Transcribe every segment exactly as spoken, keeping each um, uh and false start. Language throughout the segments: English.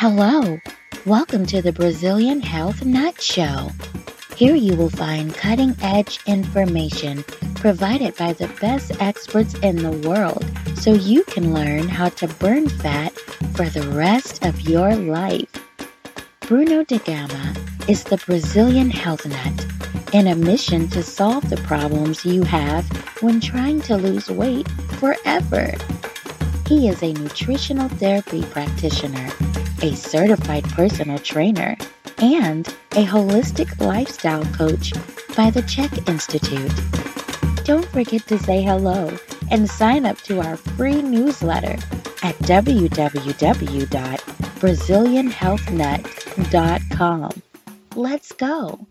Hello, welcome to the Brazilian Health Nut Show. Here you will find cutting-edge information provided by the best experts in the world so you can learn how to burn fat for the rest of your life. Bruno da Gama is the Brazilian health nut in a mission to solve the problems you have when trying to lose weight forever. He is a nutritional therapy practitioner, a certified personal trainer, and a holistic lifestyle coach by the Czech Institute. Don't forget to say hello and sign up to our free newsletter at w w w dot brazilian health nut dot com. Let's go.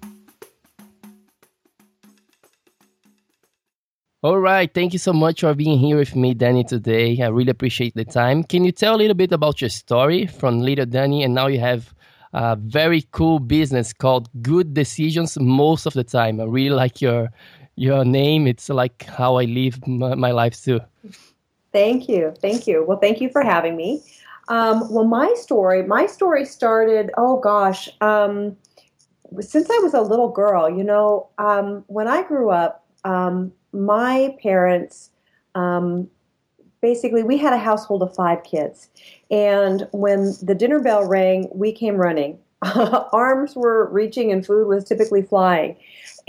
All right. Thank you so much for being here with me, Danny, today. I really appreciate the time. Can you tell a little bit about your story from little Danny? And now you have a very cool business called Good Decisions Most of the Time. I really like your your name. It's like how I live my, my life too. Thank you. Thank you. Well, thank you for having me. Um, well, my story, my story started, oh gosh, um, since I was a little girl. You know, um, when I grew up, um, my parents, um, basically, we had a household of five kids, and when the dinner bell rang, we came running. Arms were reaching and food was typically flying,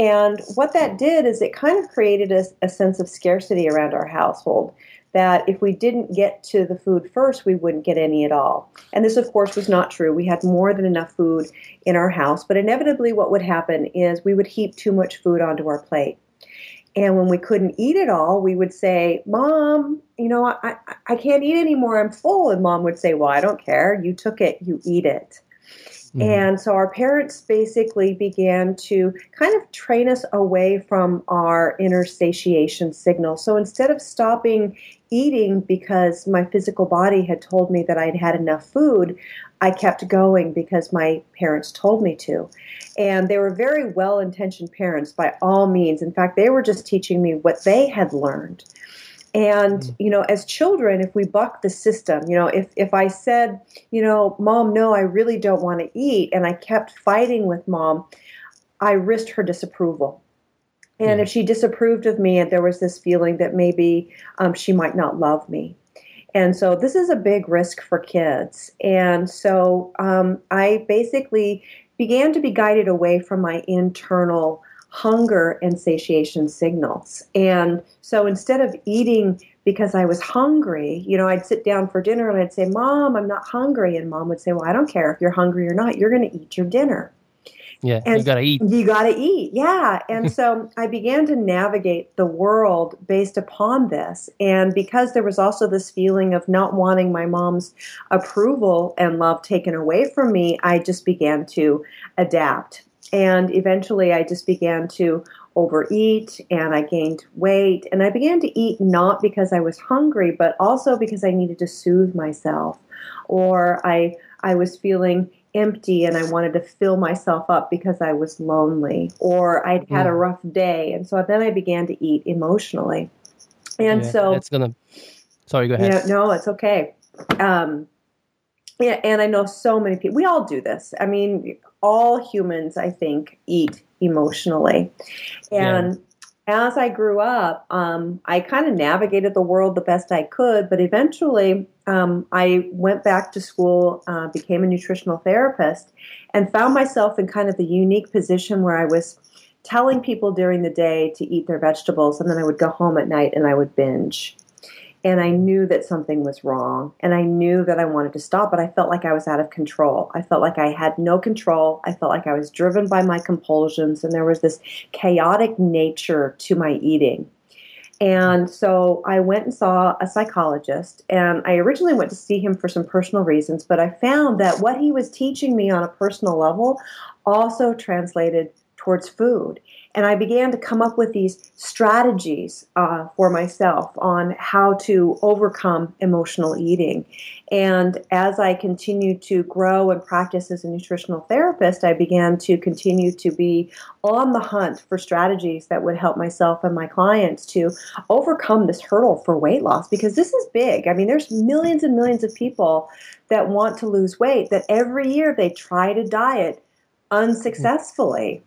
and what that did is it kind of created a, a sense of scarcity around our household, that if we didn't get to the food first, we wouldn't get any at all. And this, of course, was not true. We had more than enough food in our house, but inevitably what would happen is we would heap too much food onto our plate. And when we couldn't eat it all, we would say, Mom, you know, I, I can't eat anymore. I'm full. And Mom would say, well, I don't care. You took it. You eat it. Mm-hmm. And so our parents basically began to kind of train us away from our inner satiation signal. So instead of stopping eating because my physical body had told me that I'd had enough food, I kept going because my parents told me to. And they were very well-intentioned parents by all means. In fact, they were just teaching me what they had learned. And, you know, as children, if we buck the system, you know, if, if I said, you know, Mom, no, I really don't want to eat, and I kept fighting with Mom, I risked her disapproval. And yeah. if she disapproved of me, there was this feeling that maybe um, she might not love me. And so this is a big risk for kids. And so um, I basically began to be guided away from my internal hunger and satiation signals. And so instead of eating because I was hungry, you know, I'd sit down for dinner and I'd say, Mom, I'm not hungry. And Mom would say, well, I don't care if you're hungry or not. You're going to eat your dinner. Yeah, and you got to eat. You got to eat, yeah. And so I began to navigate the world based upon this. And because there was also this feeling of not wanting my mom's approval and love taken away from me, I just began to adapt. And eventually I just began to overeat, and I gained weight. And I began to eat not because I was hungry, but also because I needed to soothe myself, or I I was feeling empty and I wanted to fill myself up because I was lonely, or I'd had yeah. a rough day. And so then I began to eat emotionally. And yeah, so it's going to, sorry, go ahead. You know, no, it's okay. Um, yeah. And I know so many people, we all do this. I mean, all humans, I think, eat emotionally. And yeah. As I grew up, um, I kind of navigated the world the best I could, but eventually um, I went back to school, uh, became a nutritional therapist, and found myself in kind of the unique position where I was telling people during the day to eat their vegetables, and then I would go home at night and I would binge. And I knew that something was wrong, and I knew that I wanted to stop, but I felt like I was out of control. I felt like I had no control. I felt like I was driven by my compulsions, and there was this chaotic nature to my eating. And so I went and saw a psychologist, and I originally went to see him for some personal reasons, but I found that what he was teaching me on a personal level also translated towards food. And I began to come up with these strategies uh, for myself on how to overcome emotional eating. And as I continued to grow and practice as a nutritional therapist, I began to continue to be on the hunt for strategies that would help myself and my clients to overcome this hurdle for weight loss, because this is big. I mean, there's millions and millions of people that want to lose weight, that every year they try to diet unsuccessfully.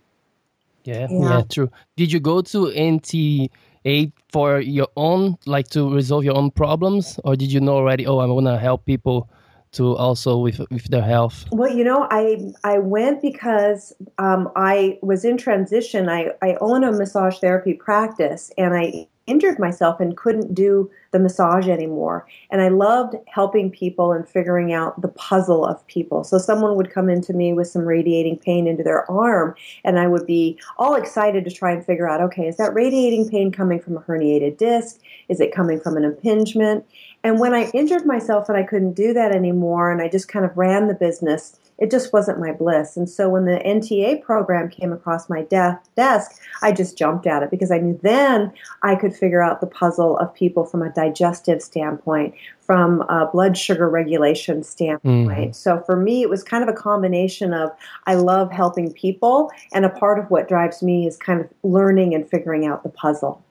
Yeah, yeah, yeah, true. Did you go to N T A for your own, like to resolve your own problems? Or did you know already, oh, I'm going to help people to also with with their health? Well, you know, I I went because um, I was in transition. I, I own a massage therapy practice, and I injured myself and couldn't do the massage anymore. And I loved helping people and figuring out the puzzle of people. So someone would come into me with some radiating pain into their arm, and I would be all excited to try and figure out, okay, is that radiating pain coming from a herniated disc? Is it coming from an impingement? And when I injured myself and I couldn't do that anymore, and I just kind of ran the business, it just wasn't my bliss. And so when the N T A program came across my de- desk, I just jumped at it, because I knew then I could figure out the puzzle of people from a digestive standpoint, from a blood sugar regulation standpoint. Mm. So for me, it was kind of a combination of I love helping people, and a part of what drives me is kind of learning and figuring out the puzzle.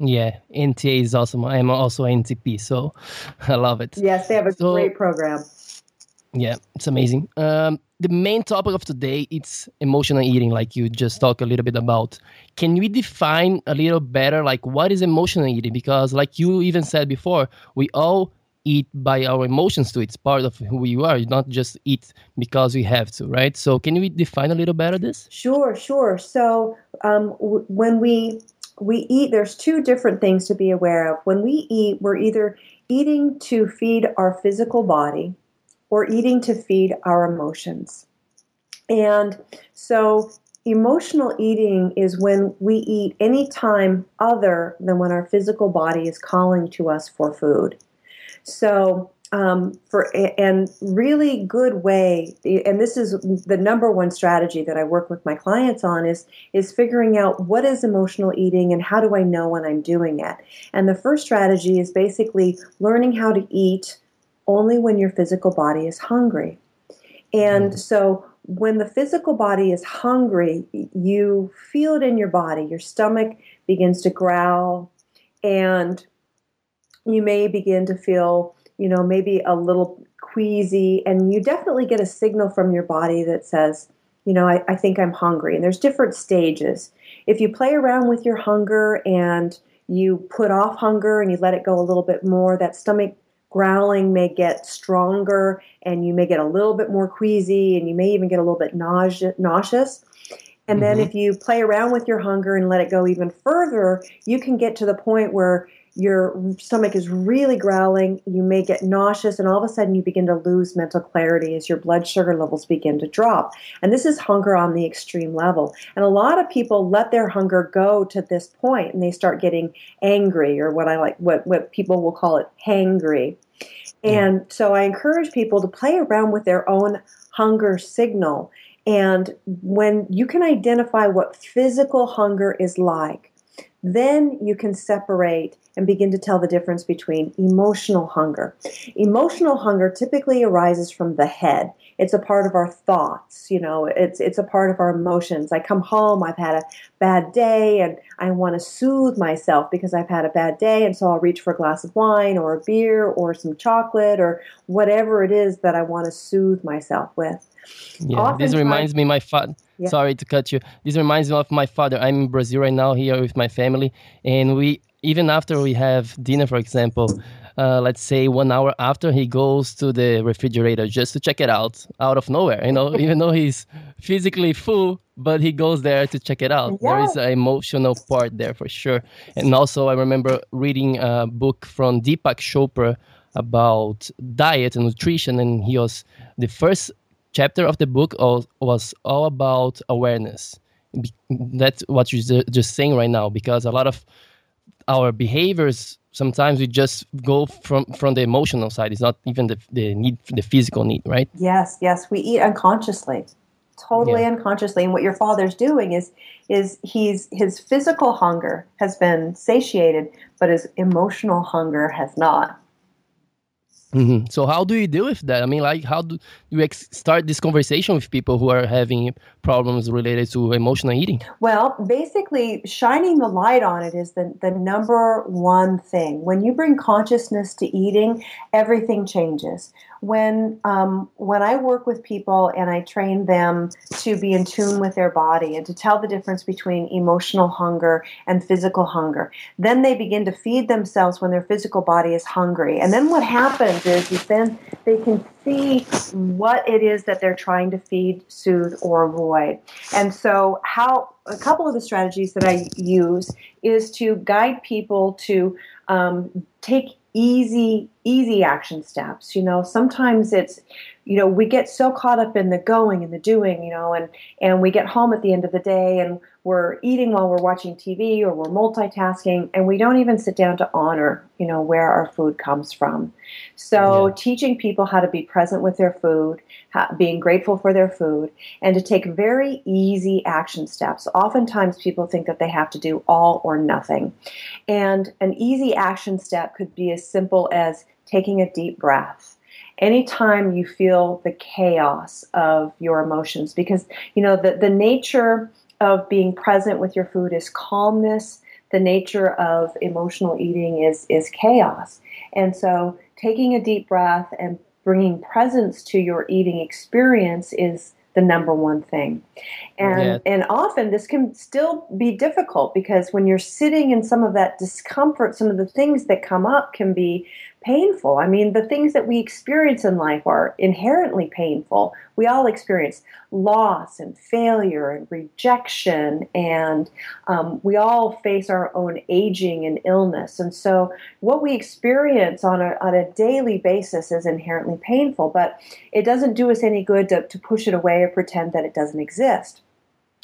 Yeah, N T A is awesome. I'm also N T P, so I love it. Yes, they have a so- great program. Yeah, it's amazing. Um, the main topic of today, it's emotional eating, like you just talked a little bit about. Can we define a little better, like what is emotional eating? Because like you even said before, we all eat by our emotions too. It's part of who you are. You don't just eat because we have to, right? So can we define a little better this? Sure, sure. So um, w- when we we eat, there's two different things to be aware of. When we eat, we're either eating to feed our physical body, or eating to feed our emotions. And so emotional eating is when we eat any time other than when our physical body is calling to us for food. So um, for and really good way, and this is the number one strategy that I work with my clients on, is, is figuring out what is emotional eating and how do I know when I'm doing it. And the first strategy is basically learning how to eat only when your physical body is hungry. And so when the physical body is hungry, you feel it in your body. Your stomach begins to growl, and you may begin to feel, you know, maybe a little queasy, and you definitely get a signal from your body that says, you know, I, I think I'm hungry. And there's different stages. If you play around with your hunger and you put off hunger and you let it go a little bit more, that stomach growling may get stronger, and you may get a little bit more queasy, and you may even get a little bit nauseous. And then mm-hmm. if you play around with your hunger and let it go even further, you can get to the point where your stomach is really growling, you may get nauseous, and all of a sudden you begin to lose mental clarity as your blood sugar levels begin to drop. And this is hunger on the extreme level. And a lot of people let their hunger go to this point, and they start getting angry, or what I like, what, what people will call it, hangry. And so I encourage people to play around with their own hunger signal. And when you can identify what physical hunger is like, then you can separate and begin to tell the difference between emotional hunger. Emotional hunger typically arises from the head. It's a part of our thoughts, you know, it's it's a part of our emotions. I come home, I've had a bad day, and I want to soothe myself because I've had a bad day, and so I'll reach for a glass of wine or a beer or some chocolate or whatever it is that I want to soothe myself with. Yeah, Oftentimes, this reminds me, my father, yeah. sorry to cut you, this reminds me of my father. I'm in Brazil right now here with my family, and we, even after we have dinner, for example, uh, let's say one hour after, he goes to the refrigerator just to check it out, out of nowhere, you know, even though he's physically full, but he goes there to check it out. Yeah. There is an emotional part there for sure. And also I remember reading a book from Deepak Chopra about diet and nutrition, and he was the first chapter of the book was all about awareness. That's what you're just saying right now, because a lot of our behaviors, sometimes we just go from, from the emotional side. It's not even the the need, the physical need, right? Yes, yes. We eat unconsciously. totally yeah. unconsciously. And what your father's doing is is he's his physical hunger has been satiated, but his emotional hunger has not. Mm-hmm. So how do you deal with that? I mean, like, how do you ex- start this conversation with people who are having problems related to emotional eating? Well, basically, shining the light on it is the, the number one thing. When you bring consciousness to eating, everything changes. When um, when I work with people and I train them to be in tune with their body and to tell the difference between emotional hunger and physical hunger, then they begin to feed themselves when their physical body is hungry. And then what happens is, is then they can see what it is that they're trying to feed, soothe, or avoid. And so how a couple of the strategies that I use is to guide people to um, take Easy, easy action steps. You know, sometimes it's, you know, we get so caught up in the going and the doing, you know, and, and we get home at the end of the day and we're eating while we're watching T V or we're multitasking and we don't even sit down to honor, you know, where our food comes from. So yeah. teaching people how to be present with their food, how, being grateful for their food, and to take very easy action steps. Oftentimes people think that they have to do all or nothing. And an easy action step could be as simple as taking a deep breath anytime you feel the chaos of your emotions, because, you know, the, the nature of being present with your food is calmness. The nature of emotional eating is, is chaos. And so taking a deep breath and bringing presence to your eating experience is the number one thing. And yeah. and often this can still be difficult because when you're sitting in some of that discomfort, some of the things that come up can be painful. I mean, the things that we experience in life are inherently painful. We all experience loss and failure and rejection, and um, we all face our own aging and illness. And so what we experience on a, on a daily basis is inherently painful, but it doesn't do us any good to, to push it away or pretend that it doesn't exist.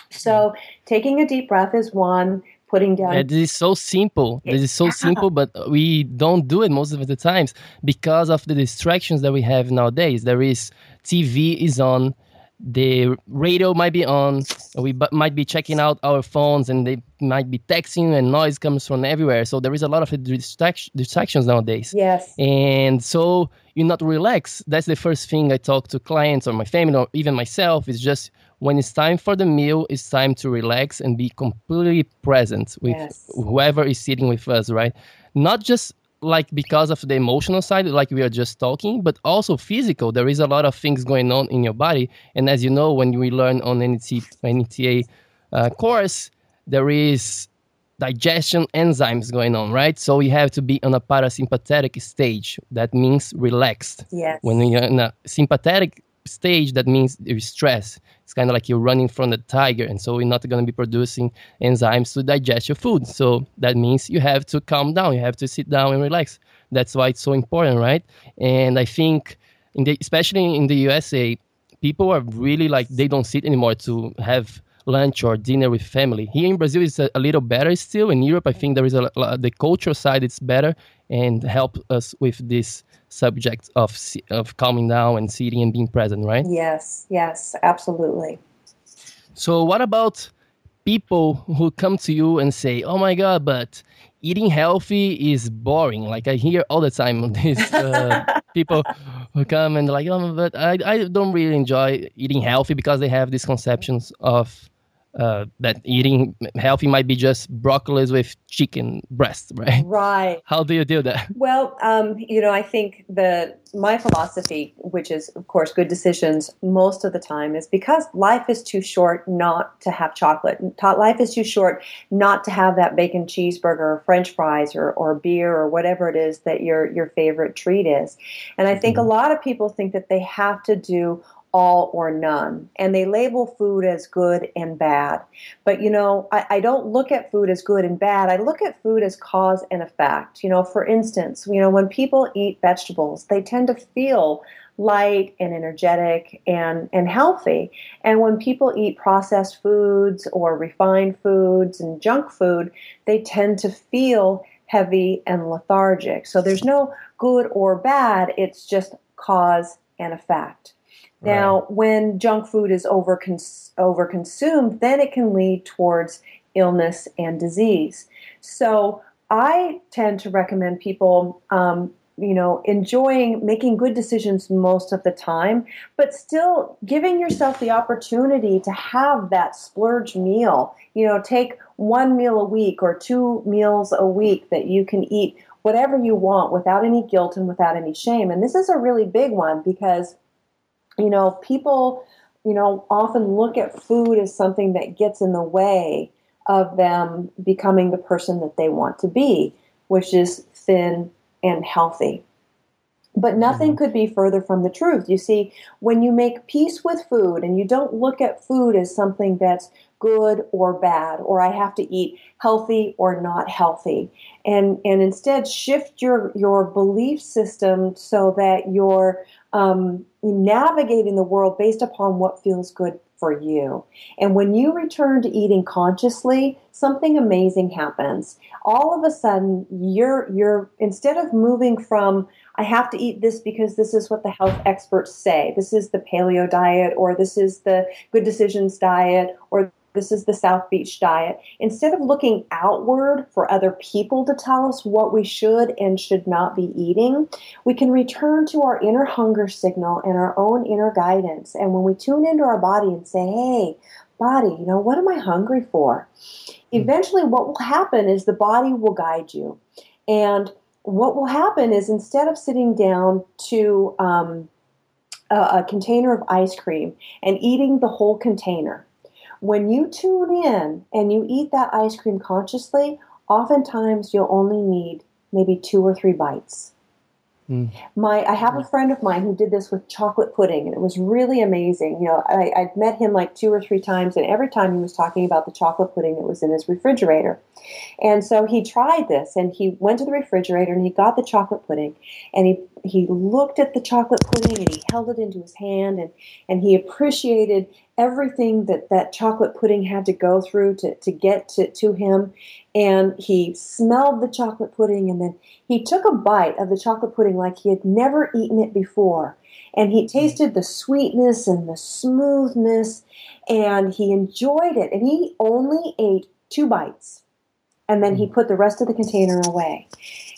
So taking a deep breath is one. Putting down. Yeah, this is so simple. This is so simple, but we don't do it most of the times because of the distractions that we have nowadays. There is T V is on, the radio might be on, we b- might be checking out our phones, and they might be texting, and noise comes from everywhere. So there is a lot of distract- distractions nowadays. Yes, and so you're not relaxed. That's the first thing I talk to clients or my family or even myself is just. When it's time for the meal, it's time to relax and be completely present with yes. whoever is sitting with us, right? Not just like because of the emotional side, like we are just talking, but also physical. There is a lot of things going on in your body. And as you know, when we learn on N T A uh, course, there is digestion enzymes going on, right? So you have to be on a parasympathetic stage. That means relaxed. Yes. When you're in a sympathetic stage, that means you're stressed. It's kind of like you're running from the tiger, and so you're not going to be producing enzymes to digest your food. So that means you have to calm down. You have to sit down and relax. That's why it's so important, right? And I think, in the, especially in the U S A, people are really like, they don't sit anymore to have lunch or dinner with family. Here in Brazil, it's a, a little better still. In Europe, I think there is a, the cultural side, it's better and help us with this subject of of calming down and sitting and being present, right? Yes, yes, absolutely. So what about people who come to you and say, oh my God, but eating healthy is boring. Like I hear all the time these uh, people who come and like, oh, but I, I don't really enjoy eating healthy because they have these conceptions of Uh, that eating healthy might be just broccoli with chicken breast, right? Right. How do you do that? Well, um, you know, I think the my philosophy, which is, of course, good decisions most of the time, is because life is too short not to have chocolate. Life is too short not to have that bacon cheeseburger or French fries or, or beer or whatever it is that your, your favorite treat is. And I think mm-hmm. a lot of people think that they have to do all or none. And they label food as good and bad. But, you know, I, I don't look at food as good and bad. I look at food as cause and effect. You know, for instance, you know, when people eat vegetables, they tend to feel light and energetic and, and healthy. And when people eat processed foods or refined foods and junk food, they tend to feel heavy and lethargic. So there's no good or bad. It's just cause and effect. Now, right. when junk food is over cons- over consumed, then it can lead towards illness and disease. So I tend to recommend people, um, you know, enjoying making good decisions most of the time, but still giving yourself the opportunity to have that splurge meal. You know, take one meal a week or two meals a week that you can eat whatever you want without any guilt and without any shame. And this is a really big one because, you know, people, you know, often look at food as something that gets in the way of them becoming the person that they want to be, which is thin and healthy. But nothing mm-hmm. could be further from the truth. You see, when you make peace with food and you don't look at food as something that's good or bad, or I have to eat healthy or not healthy, and and instead shift your, your belief system so that you're um, navigating the world based upon what feels good for you. And when you return to eating consciously, something amazing happens. All of a sudden, you're you're instead of moving from, I have to eat this because this is what the health experts say, this is the paleo diet, or this is the Good Decisions diet, or this is the South Beach diet. Instead of looking outward for other people to tell us what we should and should not be eating, we can return to our inner hunger signal and our own inner guidance. And when we tune into our body and say, hey, body, you know, what am I hungry for? Eventually what will happen is the body will guide you. And what will happen is instead of sitting down to um, a, a container of ice cream and eating the whole container, when you tune in and you eat that ice cream consciously, oftentimes you'll only need maybe two or three bites. Mm. My, I have a friend of mine who did this with chocolate pudding, and it was really amazing. You know, I, I'd met him like two or three times, and every time he was talking about the chocolate pudding that was in his refrigerator. And so he tried this, and he went to the refrigerator, and he got the chocolate pudding, and he, he looked at the chocolate pudding, and he held it into his hand, and, and he appreciated everything that that chocolate pudding had to go through to, to get to, to him. And he smelled the chocolate pudding, and then he took a bite of the chocolate pudding like he had never eaten it before. And he tasted the sweetness and the smoothness, and he enjoyed it. And he only ate two bites, and then he put the rest of the container away.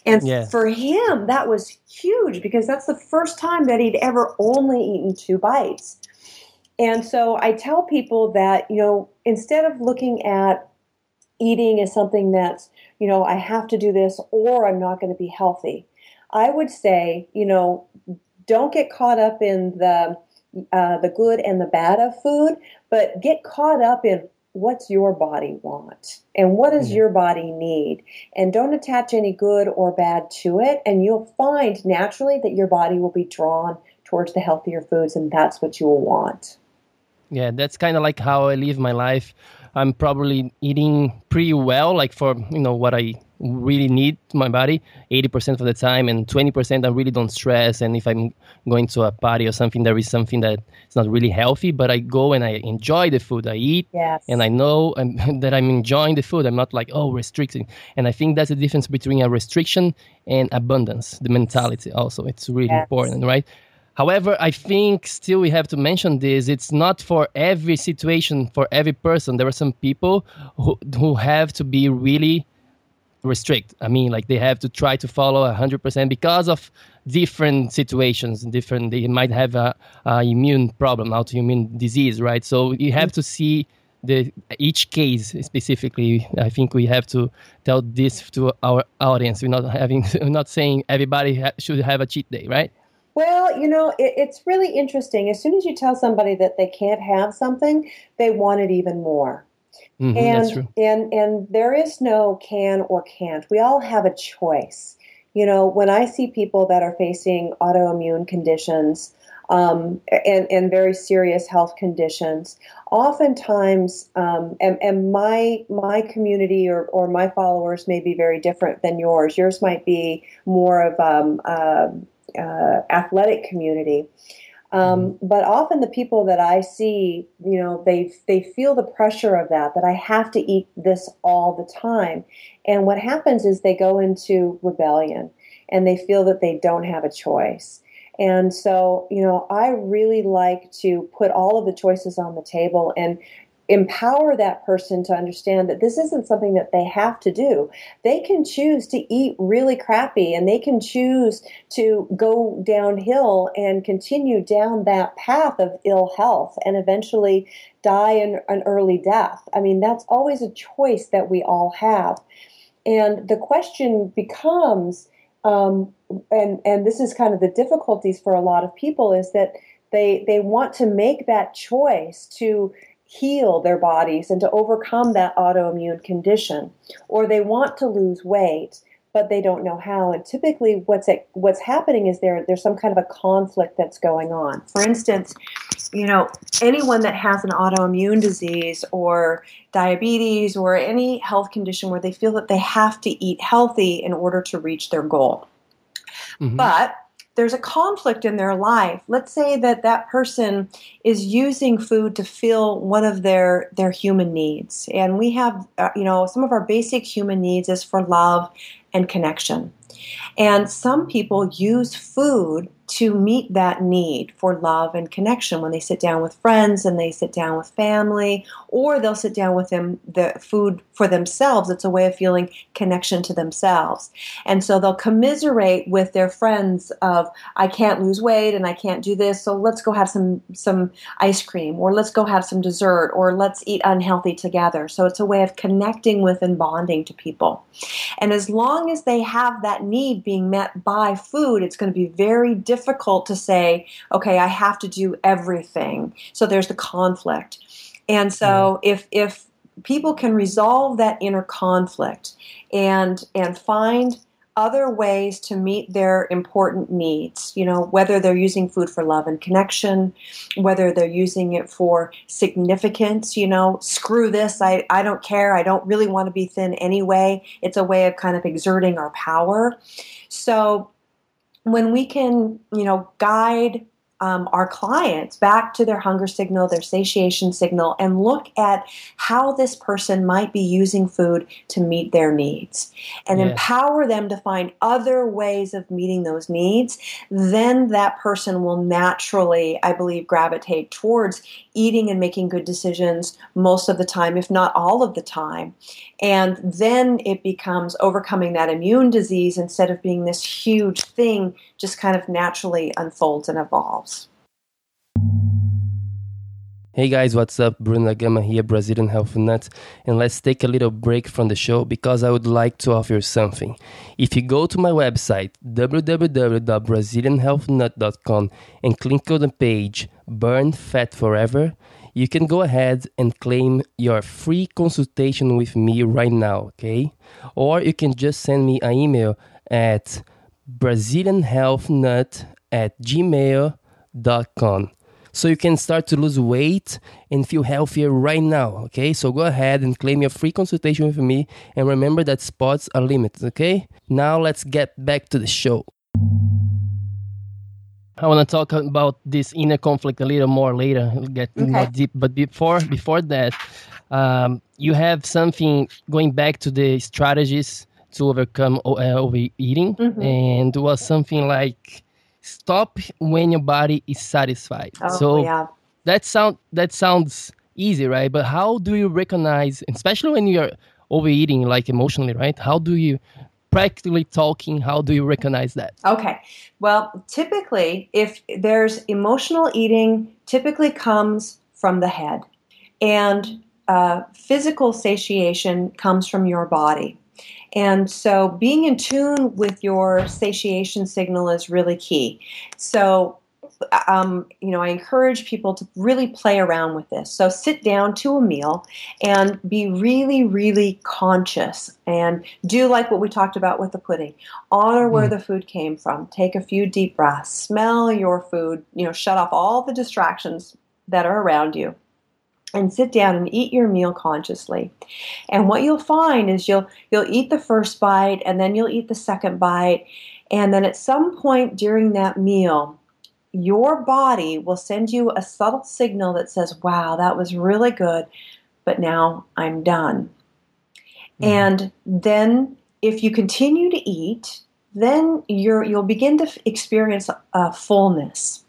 And yeah. for him, that was huge because that's the first time that he'd ever only eaten two bites. And so I tell people that, you know, instead of looking at eating as something that's, you know, I have to do this or I'm not going to be healthy, I would say, you know, don't get caught up in the uh, the good and the bad of food, but get caught up in what's your body want and what does mm-hmm. your body need, and don't attach any good or bad to it, and you'll find naturally that your body will be drawn towards the healthier foods, and that's what you will want. Yeah, that's kind of like how I live my life. I'm probably eating pretty well, like for, you know, what I really need my body, eighty percent of the time, and twenty percent I really don't stress. And if I'm going to a party or something, there is something that it's not really healthy, but I go and I enjoy the food I eat, yes. and I know I'm, that I'm enjoying the food. I'm not like, oh, restricting. And I think that's the difference between a restriction and abundance, the mentality also. It's really yes. important, right? However, I think still we have to mention this. It's not for every situation, for every person. There are some people who who have to be really restrict. I mean, like they have to try to follow one hundred percent because of different situations. Different, they might have a, a immune problem, autoimmune disease, right? So you have to see the each case specifically. I think we have to tell this to our audience. We're not having, we're not saying everybody ha- should have a cheat day, right? Well, you know, it, it's really interesting. As soon as you tell somebody that they can't have something, they want it even more. Mm-hmm, and, that's true. and and there is no can or can't. We all have a choice. You know, when I see people that are facing autoimmune conditions um, and, and very serious health conditions, oftentimes, um, and, and my my community or, or my followers may be very different than yours. Yours might be more of um, uh, Uh, athletic community. Um, but often the people that I see, you know, they they feel the pressure of that, that I have to eat this all the time. And what happens is they go into rebellion and they feel that they don't have a choice. And so, you know, I really like to put all of the choices on the table and empower that person to understand that this isn't something that they have to do. They can choose to eat really crappy, and they can choose to go downhill and continue down that path of ill health and eventually die an, an early death. I mean, that's always a choice that we all have. And the question becomes, um, and, and this is kind of the difficulties for a lot of people, is that they they want to make that choice to heal their bodies and to overcome that autoimmune condition, or they want to lose weight, but they don't know how. And typically what's at, what's happening is there there's some kind of a conflict that's going on. For instance, you know, anyone that has an autoimmune disease or diabetes or any health condition where they feel that they have to eat healthy in order to reach their goal. Mm-hmm. But there's a conflict in their life. Let's say that that person is using food to fill one of their, their human needs. And we have, uh, you know, some of our basic human needs is for love and connection. And some people use food to meet that need for love and connection when they sit down with friends and they sit down with family, or they'll sit down with them, the food for themselves. It's a way of feeling connection to themselves. And so they'll commiserate with their friends of, I can't lose weight and I can't do this, so let's go have some, some ice cream, or let's go have some dessert, or let's eat unhealthy together. So it's a way of connecting with and bonding to people. And as long as they have that need being met by food, it's going to be very difficult difficult to say, okay, I have to do everything. So there's the conflict. And so if if people can resolve that inner conflict and and find other ways to meet their important needs, you know, whether they're using food for love and connection, whether they're using it for significance, you know, screw this, I, I don't care, I don't really want to be thin anyway. It's a way of kind of exerting our power. So when we can, you know, guide um, our clients back to their hunger signal, their satiation signal, and look at how this person might be using food to meet their needs and yes. empower them to find other ways of meeting those needs, then that person will naturally, I believe, gravitate towards eating and making good decisions most of the time, if not all of the time. And then it becomes overcoming that immune disease instead of being this huge thing, just kind of naturally unfolds and evolves. Hey guys, what's up? Bruno da Gama here, Brazilian Health Nut. And let's take a little break from the show because I would like to offer you something. If you go to my website, w w w dot brazilian health nut dot com, and click on the page Burn Fat Forever, you can go ahead and claim your free consultation with me right now, okay? Or you can just send me an email at brazilian health nut at gmail dot com. So you can start to lose weight and feel healthier right now, okay? So go ahead and claim your free consultation with me, and remember that spots are limited, okay? Now let's get back to the show. I want to talk about this inner conflict a little more later. We'll get okay. more deep. But before before that, um, you have something going back to the strategies to overcome uh, overeating. Mm-hmm. And it was something like stop when your body is satisfied. Oh, so yeah. that, sound, that sounds easy, right? But how do you recognize, especially when you're overeating, like emotionally, right? How do you... Practically talking, how do you recognize that? Okay. Well, typically, if there's emotional eating, typically comes from the head. And uh, physical satiation comes from your body. And so being in tune with your satiation signal is really key. So Um, you know, I encourage people to really play around with this. So sit down to a meal and be really, really conscious and do like what we talked about with the pudding. Honor where mm. the food came from. Take a few deep breaths. Smell your food. You know, shut off all the distractions that are around you and sit down and eat your meal consciously. And what you'll find is you'll you'll eat the first bite and then you'll eat the second bite. And then at some point during that meal, your body will send you a subtle signal that says, wow, that was really good, but now I'm done. Mm-hmm. And then if you continue to eat, then you're, you'll begin to experience uh, fullness.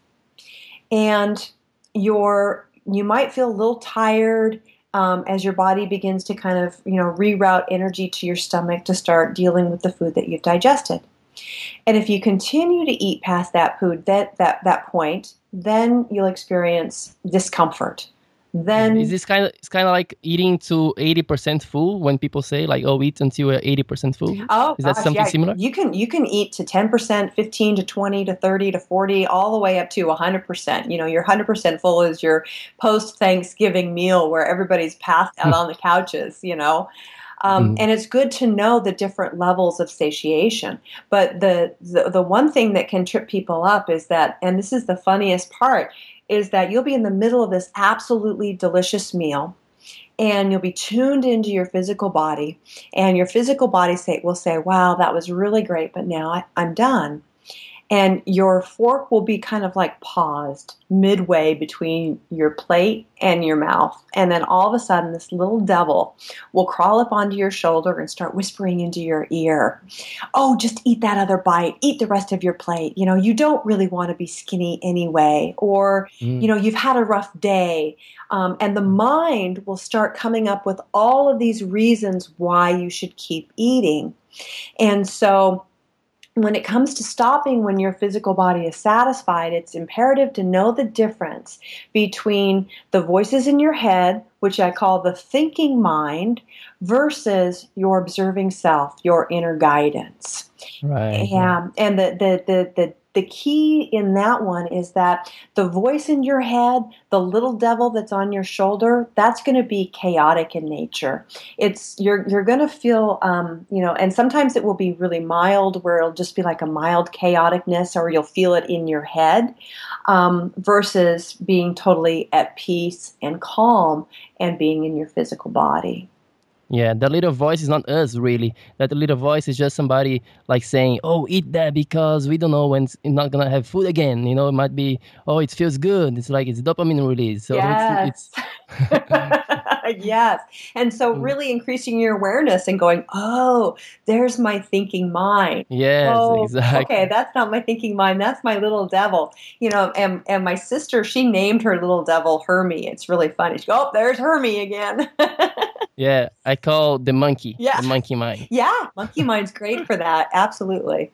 And your you might feel a little tired um, as your body begins to kind of, you know, reroute energy to your stomach to start dealing with the food that you've digested. And if you continue to eat past that food, that that that point, then you'll experience discomfort. Then is this kind of it's kind of like eating to eighty percent full when people say like, oh, eat until you're eighty percent full? Oh, is that gosh, something yeah. similar? You can you can eat to ten percent, fifteen to twenty to thirty to forty, all the way up to one hundred percent. You know, your one hundred percent full is your post-Thanksgiving meal where everybody's passed out on the couches, you know. Um, mm. And it's good to know the different levels of satiation. But the, the the one thing that can trip people up is that, and this is the funniest part, is that you'll be in the middle of this absolutely delicious meal, and you'll be tuned into your physical body, and your physical body say, will say, wow, that was really great, but now I, I'm done. And your fork will be kind of like paused midway between your plate and your mouth. And then all of a sudden, this little devil will crawl up onto your shoulder and start whispering into your ear, oh, just eat that other bite. Eat the rest of your plate. You know, you don't really want to be skinny anyway. Or, mm. you know, you've had a rough day. Um, and the mind will start coming up with all of these reasons why you should keep eating. And so when it comes to stopping when your physical body is satisfied, it's imperative to know the difference between the voices in your head, which I call the thinking mind, versus your observing self, your inner guidance. Right. Um, and the, the, the, the, the key in that one is that the voice in your head, the little devil that's on your shoulder, that's going to be chaotic in nature. It's you're you're going to feel, um, you know, and sometimes it will be really mild, where it'll just be like a mild chaoticness, or you'll feel it in your head, um, versus being totally at peace and calm and being in your physical body. Yeah, that little voice is not us, really. That little voice is just somebody like saying, oh, eat that because we don't know when you're not going to have food again. You know, it might be, oh, it feels good. It's like it's dopamine release. So yes. It's, it's yes. And so really increasing your awareness and going, oh, there's my thinking mind. Yes, oh, exactly. Okay, that's not my thinking mind. That's my little devil. You know, and, and my sister, she named her little devil Hermie. It's really funny. She goes, oh, there's Hermie again. Yeah, I call the monkey, yeah. the monkey mind. Yeah, monkey mind's great for that, absolutely.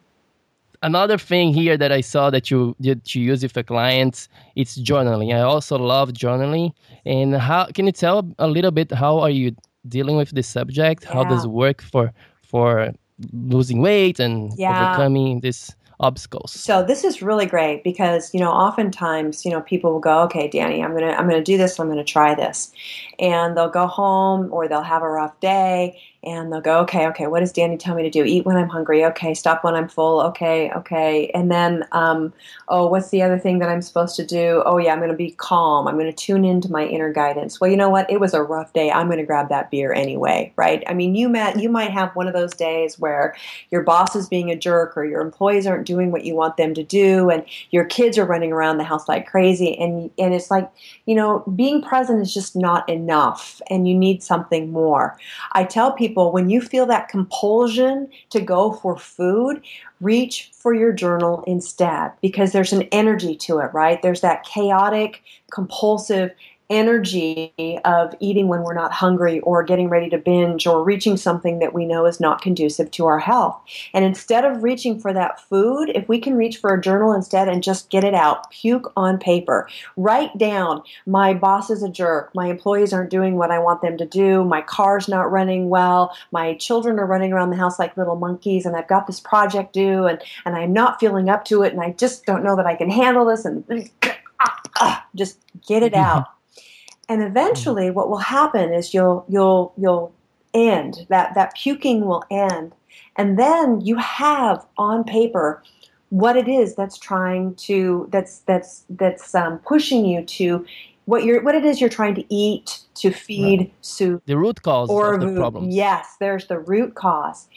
Another thing here that I saw that you that you use with the clients, it's journaling. I also love journaling. And how can you tell a little bit how are you dealing with this subject? Yeah. How does it work for for losing weight and yeah. overcoming this obstacles? So this is really great because, you know, oftentimes, you know, people will go, okay, Danny, I'm going to, I'm going to do this. I'm going to try this. And they'll go home or they'll have a rough day and they'll go, okay, okay, what does Danny tell me to do? Eat when I'm hungry. Okay. Stop when I'm full. Okay. Okay. And then, um, oh, what's the other thing that I'm supposed to do? Oh yeah, I'm going to be calm. I'm going to tune into my inner guidance. Well, you know what? It was a rough day. I'm going to grab that beer anyway. Right. I mean, you Matt, you might have one of those days where your boss is being a jerk or your employees aren't doing what you want them to do and your kids are running around the house like crazy. And, and it's like, you know, being present is just not enough and you need something more. I tell people when you feel that compulsion to go for food, reach for your journal instead because there's an energy to it, right? There's that chaotic, compulsive energy of eating when we're not hungry or getting ready to binge or reaching something that we know is not conducive to our health. And instead of reaching for that food, if we can reach for a journal instead and just get it out, puke on paper, write down, my boss is a jerk, my employees aren't doing what I want them to do, my car's not running well, my children are running around the house like little monkeys and I've got this project due and, and I'm not feeling up to it and I just don't know that I can handle this and just get it out. And eventually what will happen is you'll you'll you'll end, that, that puking will end. And then you have on paper what it is that's trying to that's that's that's um, pushing you to what you're what it is you're trying to eat, to feed, right. soothe. The root cause of the problem. Yes, there's the root cause.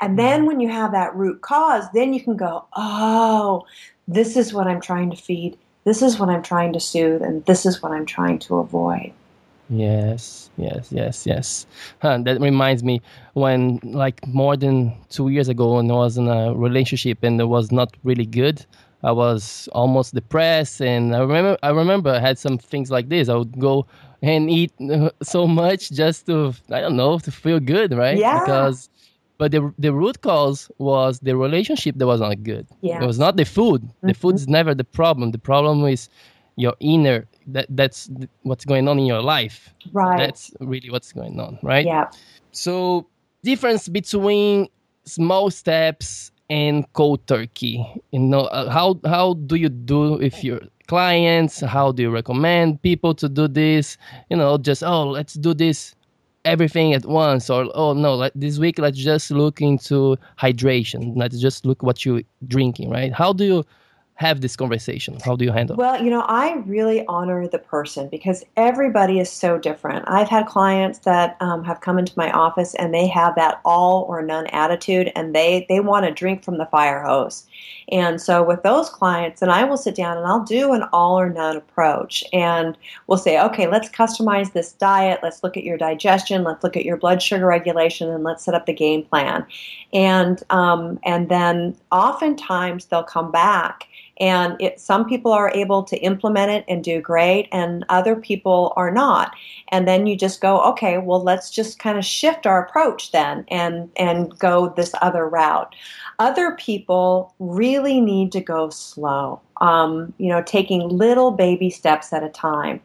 And then when you have that root cause, then you can go, oh, this is what I'm trying to feed. This is what I'm trying to soothe, and this is what I'm trying to avoid. Yes, yes, yes, yes. Huh, that reminds me, when like more than two years ago, when I was in a relationship and it was not really good, I was almost depressed, and I remember I remember I had some things like this. I would go and eat so much just to, I don't know, to feel good, right? Yeah. Because, but the the root cause was the relationship that was not good. Yeah. It was not the food. Mm-hmm. The food is never the problem. The problem is your inner, that that's what's going on in your life. Right. That's really what's going on, right? Yeah. So, difference between small steps and cold turkey. You know, how how do you do if your clients? How do you recommend people to do this? You know, just oh, let's do this everything at once, or oh no, like this week let's just look into hydration. Let's just look what you're drinking, right? How do you have this conversation? How do you handle it? Well, you know, I really honor the person because everybody is so different. I've had clients that um, have come into my office and they have that all or none attitude, and they, they want to drink from the fire hose. And so with those clients, then I will sit down and I'll do an all or none approach, and we'll say, okay, let's customize this diet. Let's look at your digestion. Let's look at your blood sugar regulation, and let's set up the game plan. And, um, and then oftentimes they'll come back, and it, some people are able to implement it and do great, and other people are not. And then you just go, okay, well, let's just kind of shift our approach then and, and go this other route. Other people really need to go slow, um, you know, taking little baby steps at a time.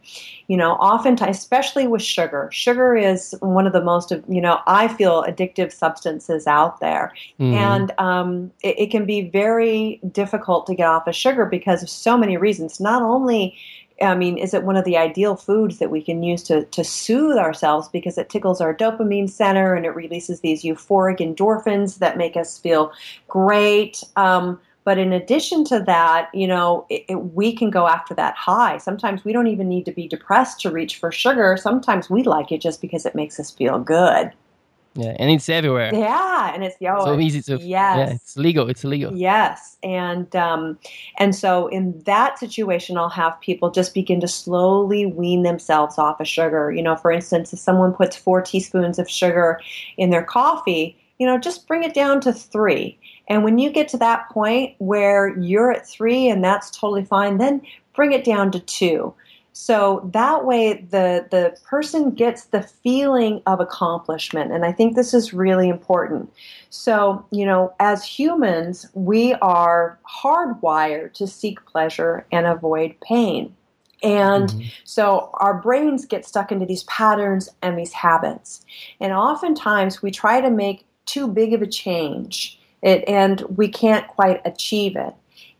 You know, oftentimes, especially with sugar, sugar is one of the most, you know, I feel addictive substances out there. Mm. And um, it, it can be very difficult to get off of sugar because of so many reasons. Not only, I mean, is it one of the ideal foods that we can use to, to soothe ourselves because it tickles our dopamine center and it releases these euphoric endorphins that make us feel great. Um, but in addition to that, you know, it, it, we can go after that high. Sometimes we don't even need to be depressed to reach for sugar. Sometimes we like it just because it makes us feel good. Yeah, and it's everywhere. Yeah, and it's oh, so easy to. Yes, yeah, it's legal. It's legal. Yes, and um, and so in that situation, I'll have people just begin to slowly wean themselves off of sugar. You know, for instance, if someone puts four teaspoons of sugar in their coffee, you know, just bring it down to three. And when you get to that point where you're at three, and that's totally fine, then bring it down to two. So that way the the person gets the feeling of accomplishment, and I think this is really important. So, you know, as humans, we are hardwired to seek pleasure and avoid pain. And mm-hmm. so our brains get stuck into these patterns and these habits. And oftentimes we try to make too big of a change, it, and we can't quite achieve it.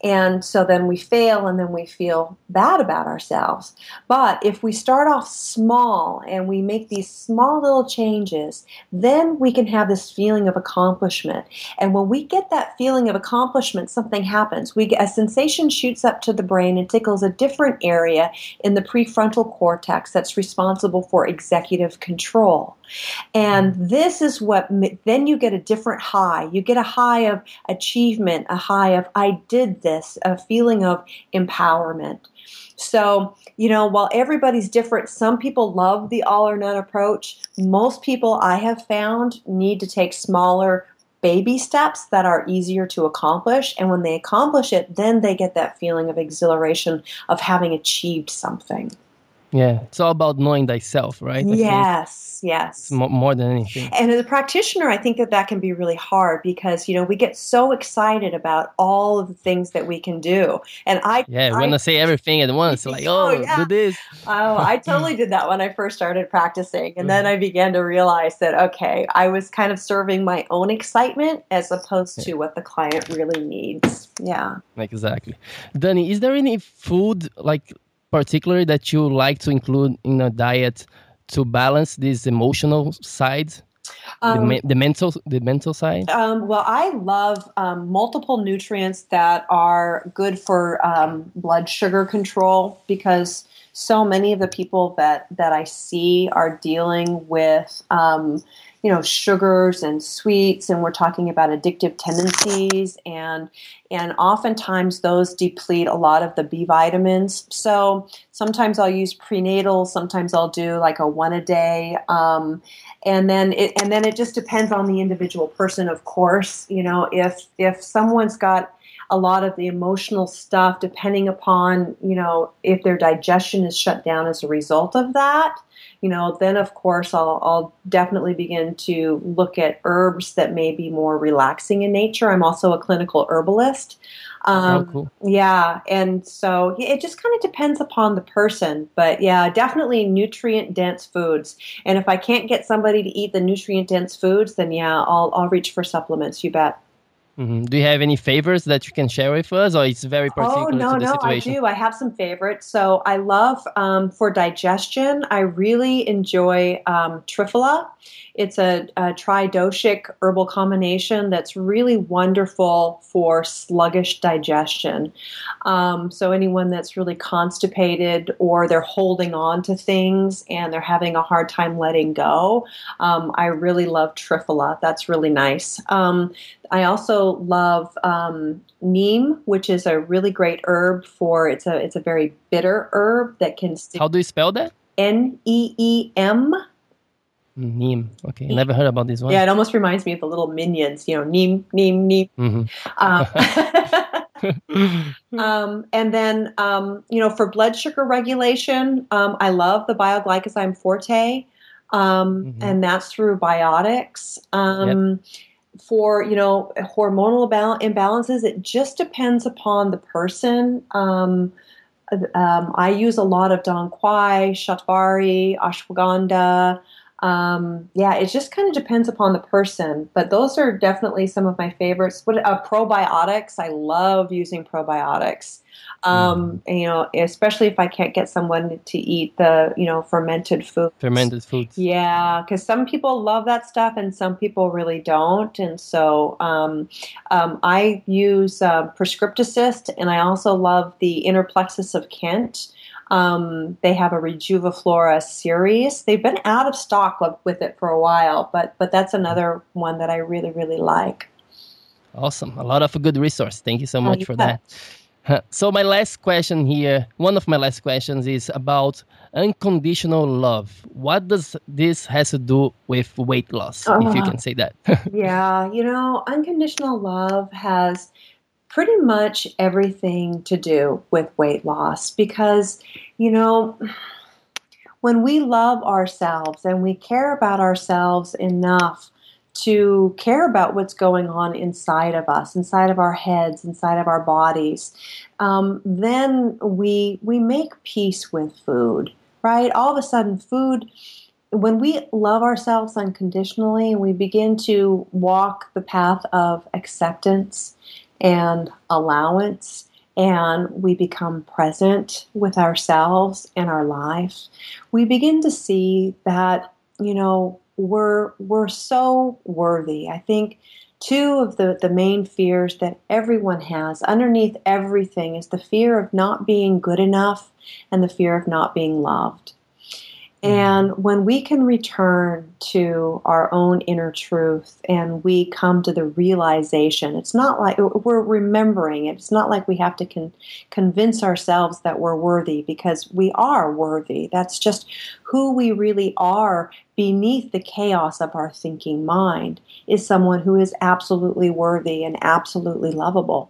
And so then we fail, and then we feel bad about ourselves. But if we start off small and we make these small little changes, then we can have this feeling of accomplishment. And when we get that feeling of accomplishment, something happens. We get, a sensation shoots up to the brain and tickles a different area in the prefrontal cortex that's responsible for executive control. And this is what, then you get a different high. You get a high of achievement, a high of I did this, a feeling of empowerment. So, you know, while everybody's different, some people love the all or none approach. Most people I have found need to take smaller baby steps that are easier to accomplish. And when they accomplish it, then they get that feeling of exhilaration of having achieved something. Yeah, it's all about knowing thyself, right? I yes, yes. M- more than anything. And as a practitioner, I think that that can be really hard because, you know, we get so excited about all of the things that we can do. And I Yeah, when I, I say everything at once, like, oh, oh yeah. do this. Oh, I totally did that when I first started practicing. And then I began to realize that, okay, I was kind of serving my own excitement as opposed yeah. to what the client really needs. Yeah. Exactly. Dani, is there any food, like, particularly that you like to include in a diet to balance this emotional side, um, the, me- the mental, the mental side? Um, well, I love um, multiple nutrients that are good for um, blood sugar control because so many of the people that, that I see are dealing with, um, you know, sugars and sweets, and we're talking about addictive tendencies, and and oftentimes those deplete a lot of the B vitamins. So sometimes I'll use prenatal, sometimes I'll do like a one a day, um, and then it and then it just depends on the individual person, of course. You know, if if someone's got a lot of the emotional stuff, depending upon, you know, if their digestion is shut down as a result of that, you know, then of course I'll, I'll definitely begin to look at herbs that may be more relaxing in nature. I'm also a clinical herbalist. Um, oh, cool. Yeah. And so it just kind of depends upon the person, but yeah, definitely nutrient dense foods. And if I can't get somebody to eat the nutrient dense foods, then yeah, I'll, I'll reach for supplements. You bet. Mm-hmm. Do you have any favorites that you can share with us, or it's very particular oh, no, to the no, situation? Oh, no, no, I do. I have some favorites. So I love, um, for digestion, I really enjoy um, triphala. It's a, a tridoshic herbal combination that's really wonderful for sluggish digestion. Um, so anyone that's really constipated, or they're holding on to things and they're having a hard time letting go, um, I really love triphala. That's really nice. Um, I also love um, neem, which is a really great herb for, it's a it's a very bitter herb that can... St- How do you spell that? N E E M. Neem. Okay, I never heard about this one. Yeah, it almost reminds me of the little minions, you know, neem, neem, neem. Mm-hmm. Um, um, and then, um, you know, for blood sugar regulation, um, I love the bio-glycosyme forte, um, mm-hmm. and that's through biotics. Um, yep. For, you know, hormonal imbalances, it just depends upon the person. Um, um, I use a lot of Dong Quai, Shatavari, Ashwagandha. Um, yeah, it just kind of depends upon the person, but those are definitely some of my favorites. What uh, probiotics? I love using probiotics. Um, mm. You know, especially if I can't get someone to eat the, you know, fermented foods. Fermented foods. Yeah, because some people love that stuff and some people really don't. And so um, um, I use uh, Prescript Assist, and I also love the Interplexus of Kent. Um, they have a RejuvaFlora series. They've been out of stock with, with it for a while, but but that's another one that I really, really like. Awesome. A lot of good resource. Thank you so much oh, yeah. for that. So my last question here, one of my last questions is about unconditional love. What does this has to do with weight loss, uh, if you can say that? Yeah, you know, unconditional love has... pretty much everything to do with weight loss, because, you know, when we love ourselves and we care about ourselves enough to care about what's going on inside of us, inside of our heads, inside of our bodies, um, then we we make peace with food, right? All of a sudden, food... when we love ourselves unconditionally, we begin to walk the path of acceptance and allowance, and we become present with ourselves and our life. We begin to see that, you know, we're we're so worthy. I think two of the, the main fears that everyone has underneath everything is the fear of not being good enough and the fear of not being loved. And when we can return to our own inner truth and we come to the realization, it's not like we're remembering it. It's not like we have to con- convince ourselves that we're worthy, because we are worthy. That's just who we really are beneath the chaos of our thinking mind is someone who is absolutely worthy and absolutely lovable.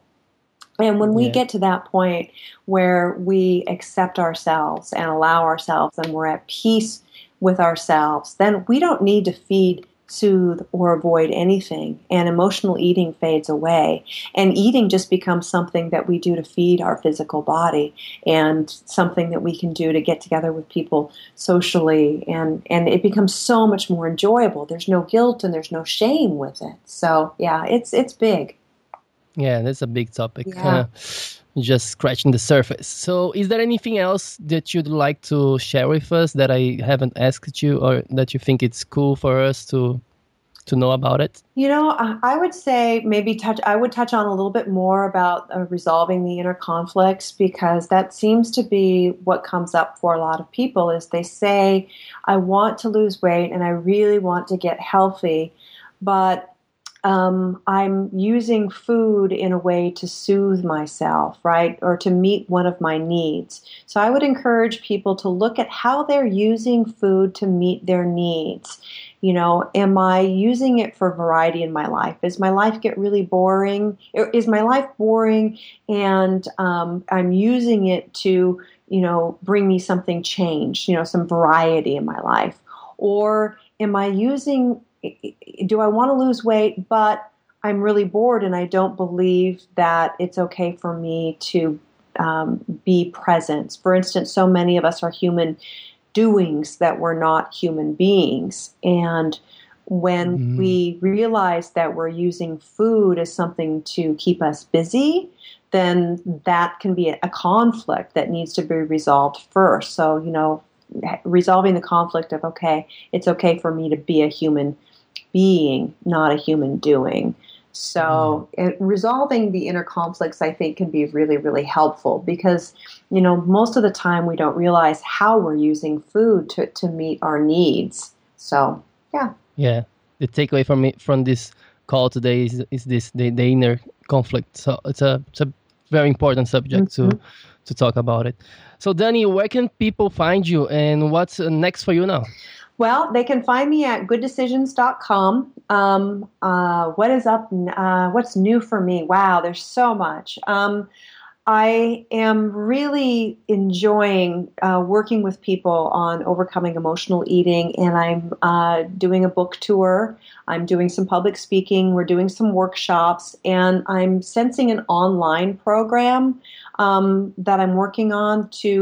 And when we yeah. get to that point where we accept ourselves and allow ourselves and we're at peace with ourselves, then we don't need to feed, soothe, or avoid anything. And emotional eating fades away. And eating just becomes something that we do to feed our physical body and something that we can do to get together with people socially. And, and it becomes so much more enjoyable. There's no guilt and there's no shame with it. So, yeah, it's it's big. Yeah, that's a big topic. Yeah. Uh, just scratching the surface. So is there anything else that you'd like to share with us that I haven't asked you, or that you think it's cool for us to to know about it? You know, I would say maybe touch, I would touch on a little bit more about uh, resolving the inner conflicts, because that seems to be what comes up for a lot of people is they say, I want to lose weight and I really want to get healthy, but Um, I'm using food in a way to soothe myself, right, or to meet one of my needs. So I would encourage people to look at how they're using food to meet their needs. You know, am I using it for variety in my life? Is my life get really boring? Is my life boring and um, I'm using it to, you know, bring me something change, you know, some variety in my life? Or am I using do I want to lose weight, but I'm really bored and I don't believe that it's okay for me to um, be present. For instance, so many of us are human doings that we're not human beings. And when mm-hmm. we realize that we're using food as something to keep us busy, then that can be a conflict that needs to be resolved first. So, you know, resolving the conflict of, okay, it's okay for me to be a human being, not a human doing. So it, resolving the inner conflicts, I think, can be really, really helpful because, you know, most of the time we don't realize how we're using food to, to meet our needs. So, yeah. Yeah. The takeaway from me, from this call today is, is this, the, the inner conflict. So it's a, it's a very important subject mm-hmm. to, to talk about it. So, Dani, where can people find you and what's next for you now? Well, they can find me at good decisions dot com. Um, uh, what is up? Uh, what's new for me? Wow, there's so much. Um, I am really enjoying uh, working with people on overcoming emotional eating, and I'm uh, doing a book tour. I'm doing some public speaking. We're doing some workshops, and I'm sensing an online program Um, that I'm working on to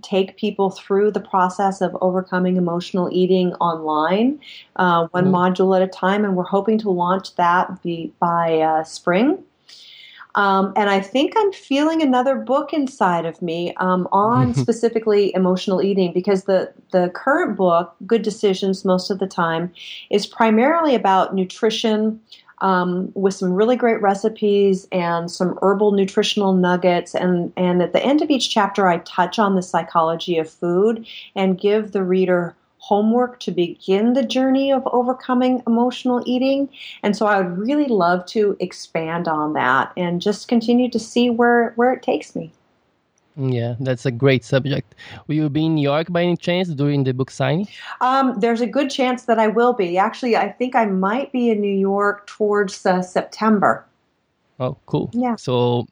take people through the process of overcoming emotional eating online, uh, one mm-hmm. module at a time, and we're hoping to launch that be, by uh, spring. Um, and I think I'm feeling another book inside of me um, on specifically emotional eating, because the, the current book, Good Decisions Most of the Time, is primarily about nutrition, Um, with some really great recipes and some herbal nutritional nuggets. And, and at the end of each chapter, I touch on the psychology of food and give the reader homework to begin the journey of overcoming emotional eating. And so I would really love to expand on that and just continue to see where, where it takes me. Yeah, that's a great subject. Will you be in New York by any chance during the book signing? Um, there's a good chance that I will be. Actually, I think I might be in New York towards uh, September. Oh, cool. Yeah. So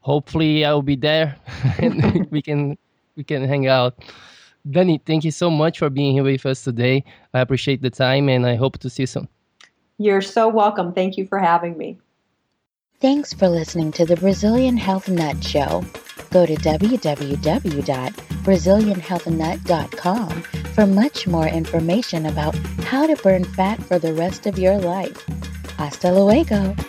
hopefully I will be there and we can we can hang out. Dani, thank you so much for being here with us today. I appreciate the time and I hope to see you soon. You're so welcome. Thank you for having me. Thanks for listening to the Brazilian Health Nut Show. Go to w w w dot brazilian health nut dot com for much more information about how to burn fat for the rest of your life. Hasta luego!